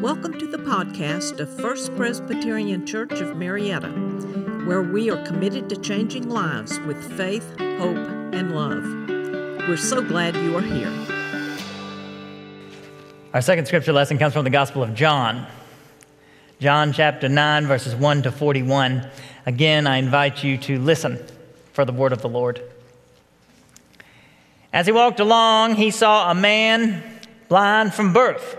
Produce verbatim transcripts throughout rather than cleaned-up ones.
Welcome to the podcast of First Presbyterian Church of Marietta, where we are committed to changing lives with faith, hope, and love. We're so glad you are here. Our second scripture lesson comes from the Gospel of John. John chapter nine, verses one to forty-one. Again, I invite you to listen for the word of the Lord. As he walked along, he saw a man blind from birth.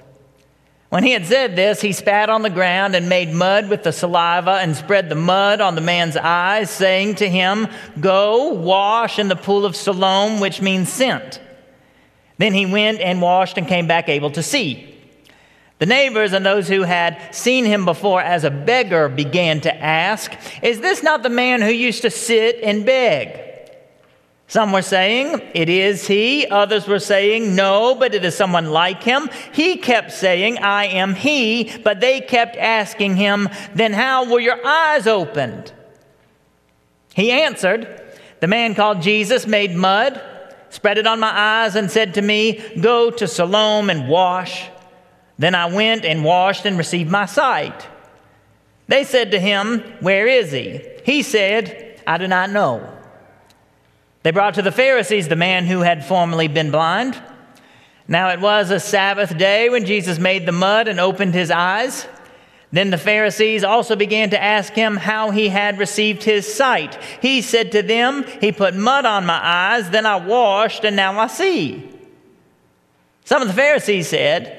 When he had said this, he spat on the ground and made mud with the saliva and spread the mud on the man's eyes, saying to him, "Go wash in the pool of Siloam," which means sent. Then he went and washed and came back able to see. The neighbors and those who had seen him before as a beggar began to ask, "Is this not the man who used to sit and beg?" Some were saying, "It is he." Others were saying, "No, but it is someone like him." He kept saying, "I am he," but they kept asking him, "Then how were your eyes opened?" He answered, "The man called Jesus made mud, spread it on my eyes, and said to me, 'Go to Siloam and wash.' Then I went and washed and received my sight." They said to him, "Where is he?" He said, "I do not know." They brought to the Pharisees the man who had formerly been blind. Now it was a Sabbath day when Jesus made the mud and opened his eyes. Then the Pharisees also began to ask him how he had received his sight. He said to them, "He put mud on my eyes, then I washed, and now I see." Some of the Pharisees said,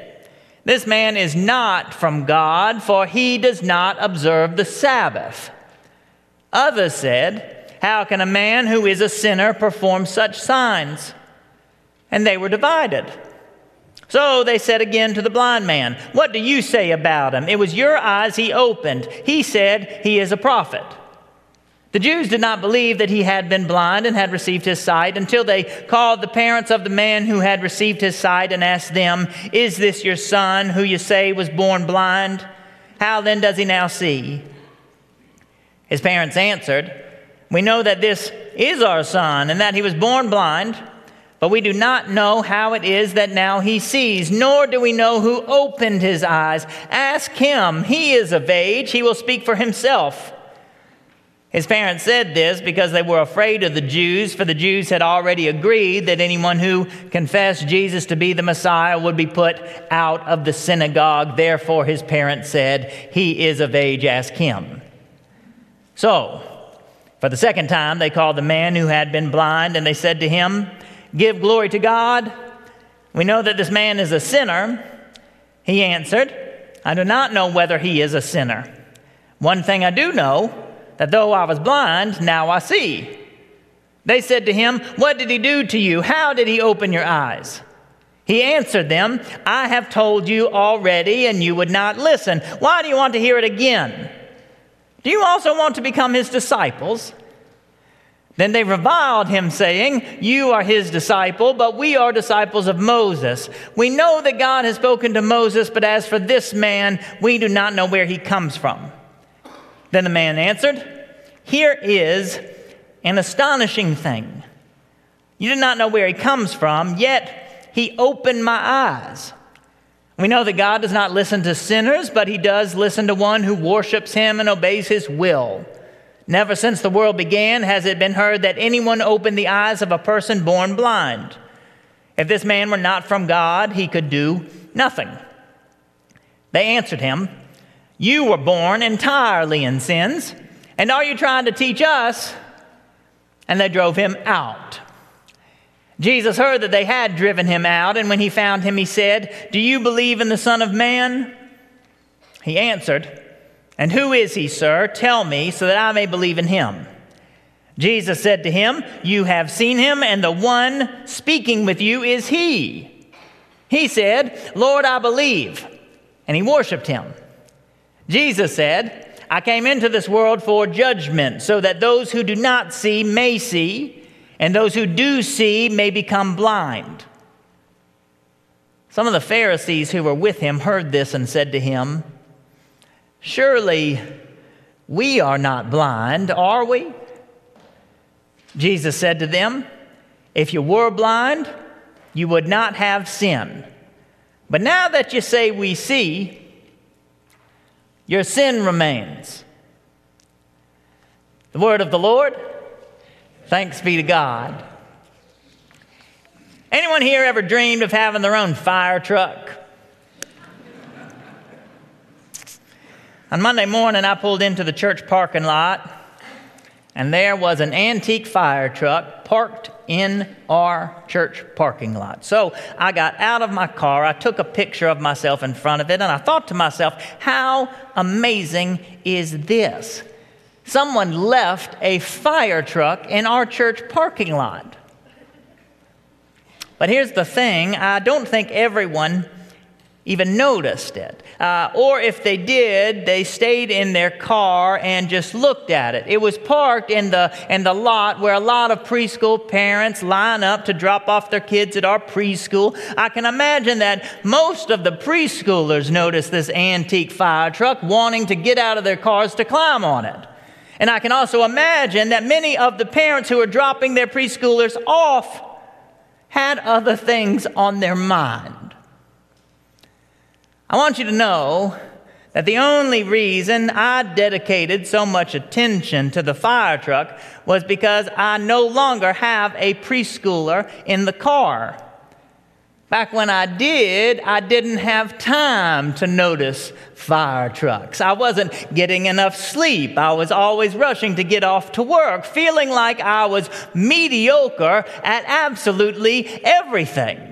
"This man is not from God, for he does not observe the Sabbath." Others said, "How can a man who is a sinner perform such signs?" And they were divided. So they said again to the blind man, "What do you say about him? It was your eyes he opened." He said, "He is a prophet." The Jews did not believe that he had been blind and had received his sight until they called the parents of the man who had received his sight and asked them, "Is this your son who you say was born blind? How then does he now see?" His parents answered, "We know that this is our son and that he was born blind, but we do not know how it is that now he sees, nor do we know who opened his eyes. Ask him. He is of age. He will speak for himself." His parents said this because they were afraid of the Jews, for the Jews had already agreed that anyone who confessed Jesus to be the Messiah would be put out of the synagogue. Therefore, his parents said, "He is of age. Ask him." So, for the second time, they called the man who had been blind, and they said to him, "Give glory to God. We know that this man is a sinner." He answered, "I do not know whether he is a sinner. One thing I do know, that though I was blind, now I see." They said to him, "What did he do to you? How did he open your eyes?" He answered them, "I have told you already, and you would not listen. Why do you want to hear it again? Do you also want to become his disciples?" Then they reviled him, saying, "You are his disciple, but we are disciples of Moses. We know that God has spoken to Moses, but as for this man, we do not know where he comes from." Then the man answered, "Here is an astonishing thing. You do not know where he comes from, yet he opened my eyes. We know that God does not listen to sinners, but he does listen to one who worships him and obeys his will. Never since the world began has it been heard that anyone opened the eyes of a person born blind. If this man were not from God, he could do nothing." They answered him, "You were born entirely in sins, and are you trying to teach us?" And they drove him out. Jesus heard that they had driven him out, and when he found him, he said, "Do you believe in the Son of Man?" He answered, "And who is he, sir? Tell me, so that I may believe in him." Jesus said to him, "You have seen him, and the one speaking with you is he." He said, "Lord, I believe," and he worshiped him. Jesus said, I came into this world for judgment, so that those who do not see may see, and those who do see may become blind. Some of the Pharisees who were with him heard this and said to him, surely we are not blind, are we? Jesus said to them, if you were blind, you would not have sin. But now that you say we see, your sin remains. The word of the Lord. Thanks be to God. Anyone here ever dreamed of having their own fire truck? On Monday morning, I pulled into the church parking lot, and there was an antique fire truck parked in our church parking lot. So I got out of my car, I took a picture of myself in front of it, and I thought to myself, how amazing is this? Someone left a fire truck in our church parking lot. But here's the thing, I don't think everyone even noticed it. Uh, or if they did, they stayed in their car and just looked at it. It was parked in the, in the lot where a lot of preschool parents line up to drop off their kids at our preschool. I can imagine that most of the preschoolers noticed this antique fire truck, wanting to get out of their cars to climb on it. And I can also imagine that many of the parents who were dropping their preschoolers off had other things on their mind. I want you to know that the only reason I dedicated so much attention to the fire truck was because I no longer have a preschooler in the car. Back when I did, I didn't have time to notice fire trucks. I wasn't getting enough sleep. I was always rushing to get off to work, feeling like I was mediocre at absolutely everything.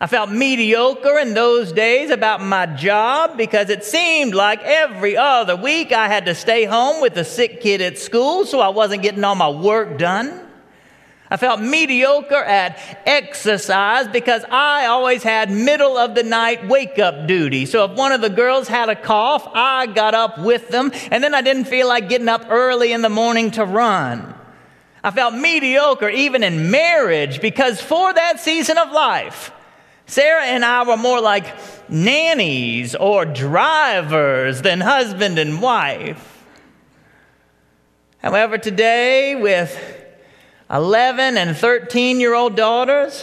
I felt mediocre in those days about my job because it seemed like every other week I had to stay home with a sick kid at school, so I wasn't getting all my work done. I felt mediocre at exercise because I always had middle of the night wake-up duty. So if one of the girls had a cough, I got up with them, and then I didn't feel like getting up early in the morning to run. I felt mediocre even in marriage because for that season of life, Sarah and I were more like nannies or drivers than husband and wife. However, today with eleven and thirteen-year-old daughters,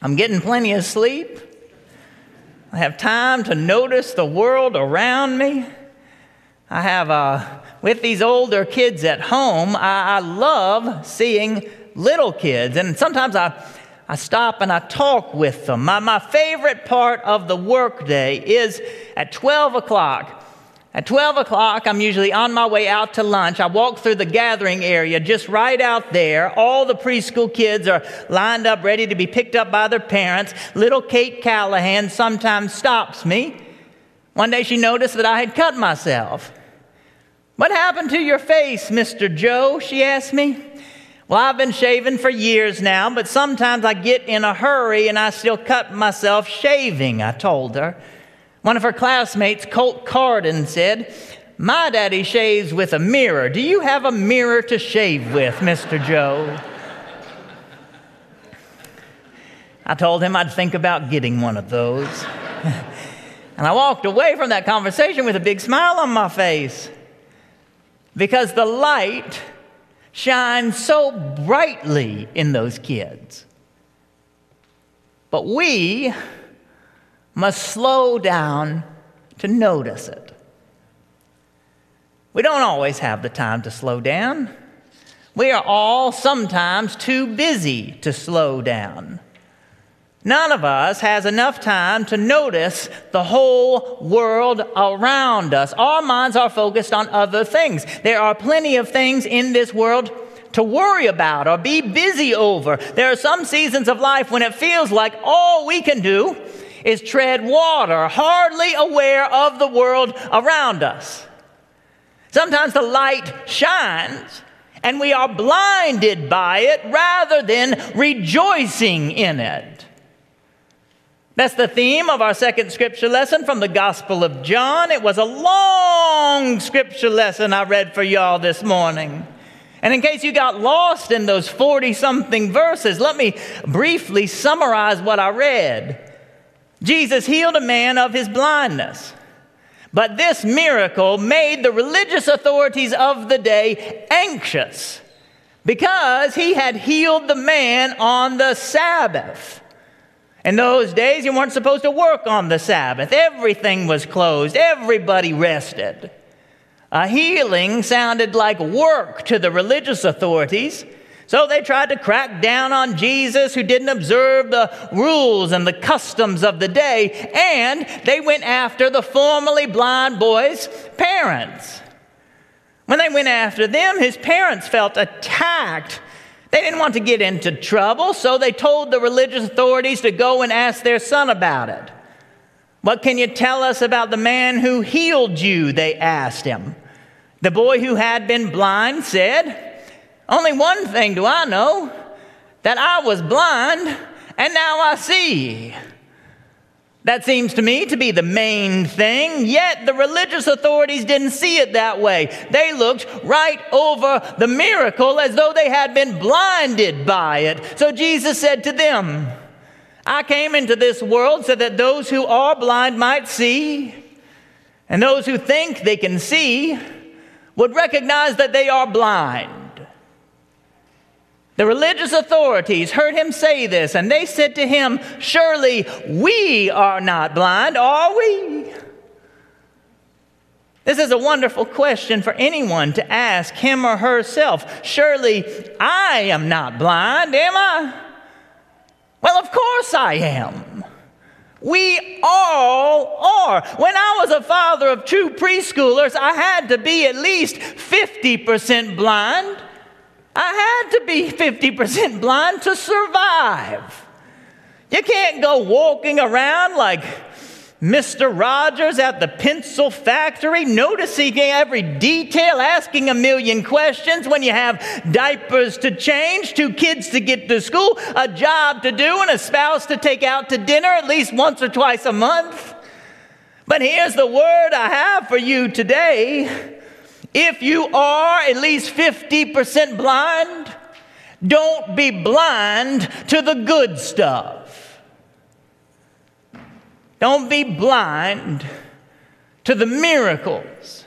I'm getting plenty of sleep. I have time to notice the world around me. I have, uh, with these older kids at home, I, I love seeing little kids, and sometimes I I stop and I talk with them. My, my favorite part of the workday is at twelve o'clock. At twelve o'clock, I'm usually on my way out to lunch. I walk through the gathering area just right out there. All the preschool kids are lined up, ready to be picked up by their parents. Little Kate Callahan sometimes stops me. One day she noticed that I had cut myself. "What happened to your face, Mister Joe?" she asked me. "Well, I've been shaving for years now, but sometimes I get in a hurry and I still cut myself shaving," I told her. One of her classmates, Colt Cardin, said, "My daddy shaves with a mirror. Do you have a mirror to shave with, Mister Joe?" I told him I'd think about getting one of those. And I walked away from that conversation with a big smile on my face because the light shine so brightly in those kids. But we must slow down to notice it. We don't always have the time to slow down. We are all sometimes too busy to slow down. None of us has enough time to notice the whole world around us. Our minds are focused on other things. There are plenty of things in this world to worry about or be busy over. There are some seasons of life when it feels like all we can do is tread water, hardly aware of the world around us. Sometimes the light shines and we are blinded by it rather than rejoicing in it. That's the theme of our second scripture lesson from the Gospel of John. It was a long scripture lesson I read for y'all this morning. And in case you got lost in those forty-something verses, let me briefly summarize what I read. Jesus healed a man of his blindness. But this miracle made the religious authorities of the day anxious because he had healed the man on the Sabbath. In those days, you weren't supposed to work on the Sabbath. Everything was closed. Everybody rested. A healing sounded like work to the religious authorities, so they tried to crack down on Jesus, who didn't observe the rules and the customs of the day, and they went after the formerly blind boy's parents. When they went after them, his parents felt attacked. They didn't want to get into trouble, so they told the religious authorities to go and ask their son about it. "What can you tell us about the man who healed you?" they asked him. The boy who had been blind said, "Only one thing do I know, that I was blind and now I see." That seems to me to be the main thing, yet the religious authorities didn't see it that way. They looked right over the miracle as though they had been blinded by it. So Jesus said to them, "I came into this world so that those who are blind might see, and those who think they can see would recognize that they are blind." The religious authorities heard him say this, and they said to him, "Surely we are not blind, are we?" This is a wonderful question for anyone to ask him or herself. Surely I am not blind, am I? Well, of course I am. We all are. When I was a father of two preschoolers, I had to be at least fifty percent blind. I had to be fifty percent blind to survive. You can't go walking around like Mister Rogers at the pencil factory, noticing every detail, asking a million questions when you have diapers to change, two kids to get to school, a job to do, and a spouse to take out to dinner at least once or twice a month. But here's the word I have for you today. If you are at least fifty percent blind, don't be blind to the good stuff. Don't be blind to the miracles.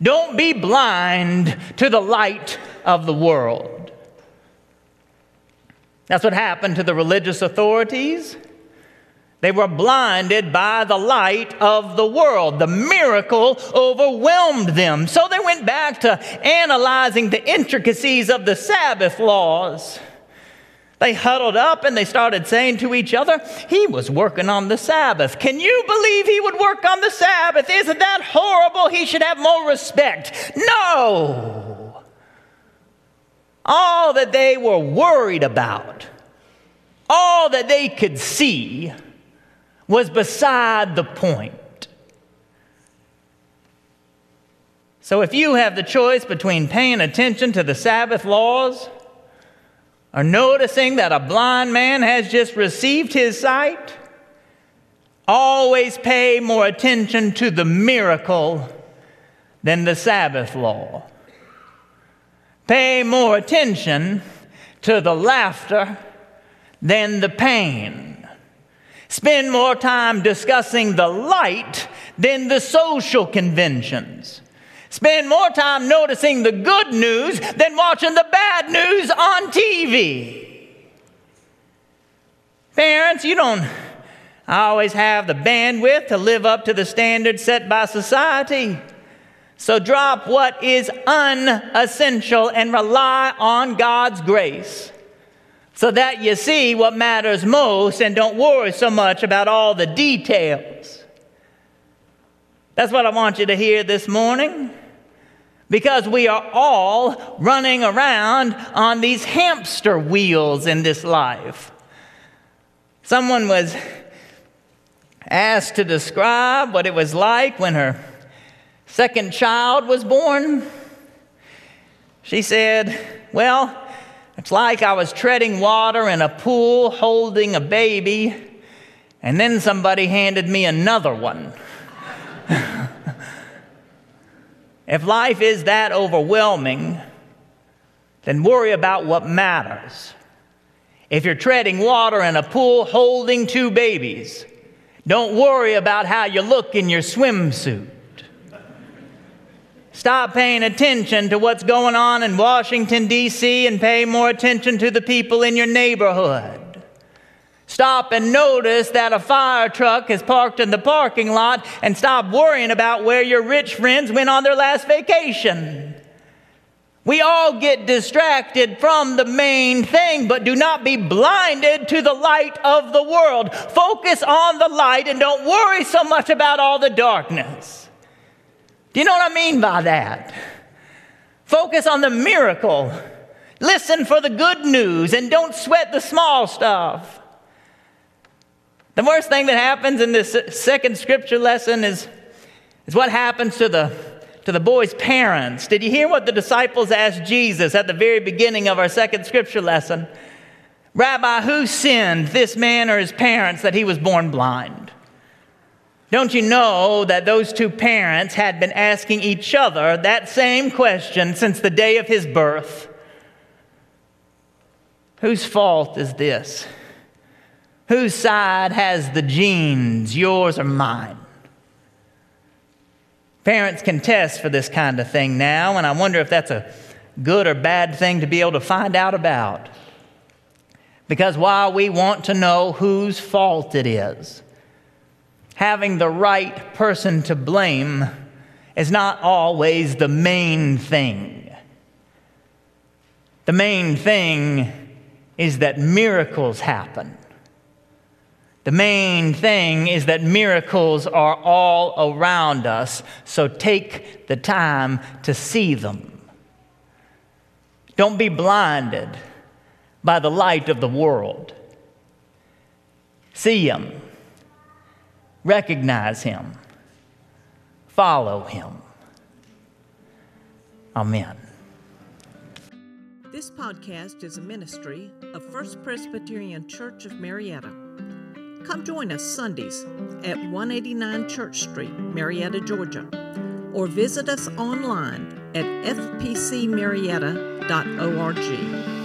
Don't be blind to the light of the world. That's what happened to the religious authorities. They were blinded by the light of the world. The miracle overwhelmed them. So they went back to analyzing the intricacies of the Sabbath laws. They huddled up and they started saying to each other, "He was working on the Sabbath. Can you believe he would work on the Sabbath? Isn't that horrible? He should have more respect." No! All that they were worried about, all that they could see, was beside the point. So if you have the choice between paying attention to the Sabbath laws or noticing that a blind man has just received his sight, always pay more attention to the miracle than the Sabbath law. Pay more attention to the laughter than the pain. Spend more time discussing the light than the social conventions. Spend more time noticing the good news than watching the bad news on T V. Parents, you don't always have the bandwidth to live up to the standards set by society. So drop what is unessential and rely on God's grace, so that you see what matters most and don't worry so much about all the details. That's what I want you to hear this morning, because we are all running around on these hamster wheels in this life. Someone was asked to describe what it was like when her second child was born. She said, "Well, it's like I was treading water in a pool holding a baby And then somebody handed me another one. If life is that overwhelming, then worry about what matters. If you're treading water in a pool holding two babies, don't worry about how you look in your swimsuit. Stop paying attention to what's going on in Washington, D C, and pay more attention to the people in your neighborhood. Stop and notice that a fire truck is parked in the parking lot, and stop worrying about where your rich friends went on their last vacation. We all get distracted from the main thing, but do not be blinded to the light of the world. Focus on the light and don't worry so much about all the darkness. Do you know what I mean by that? Focus on the miracle. Listen for the good news and don't sweat the small stuff. The worst thing that happens in this second scripture lesson is, is what happens to the, to the boy's parents. Did you hear what the disciples asked Jesus at the very beginning of our second scripture lesson? Rabbi, who sinned, this man or his parents, that he was born blind? Don't you know that those two parents had been asking each other that same question since the day of his birth? Whose fault is this? Whose side has the genes, yours or mine? Parents can test for this kind of thing now, and I wonder if that's a good or bad thing to be able to find out about. Because while we want to know whose fault it is, having the right person to blame is not always the main thing. The main thing is that miracles happen. The main thing is that miracles are all around us, so take the time to see them. Don't be blinded by the light of the world. See him. Recognize him. Follow him. Amen. This podcast is a ministry of First Presbyterian Church of Marietta. Come join us Sundays at one eighty-nine Church Street, Marietta, Georgia, or visit us online at f p c marietta dot org.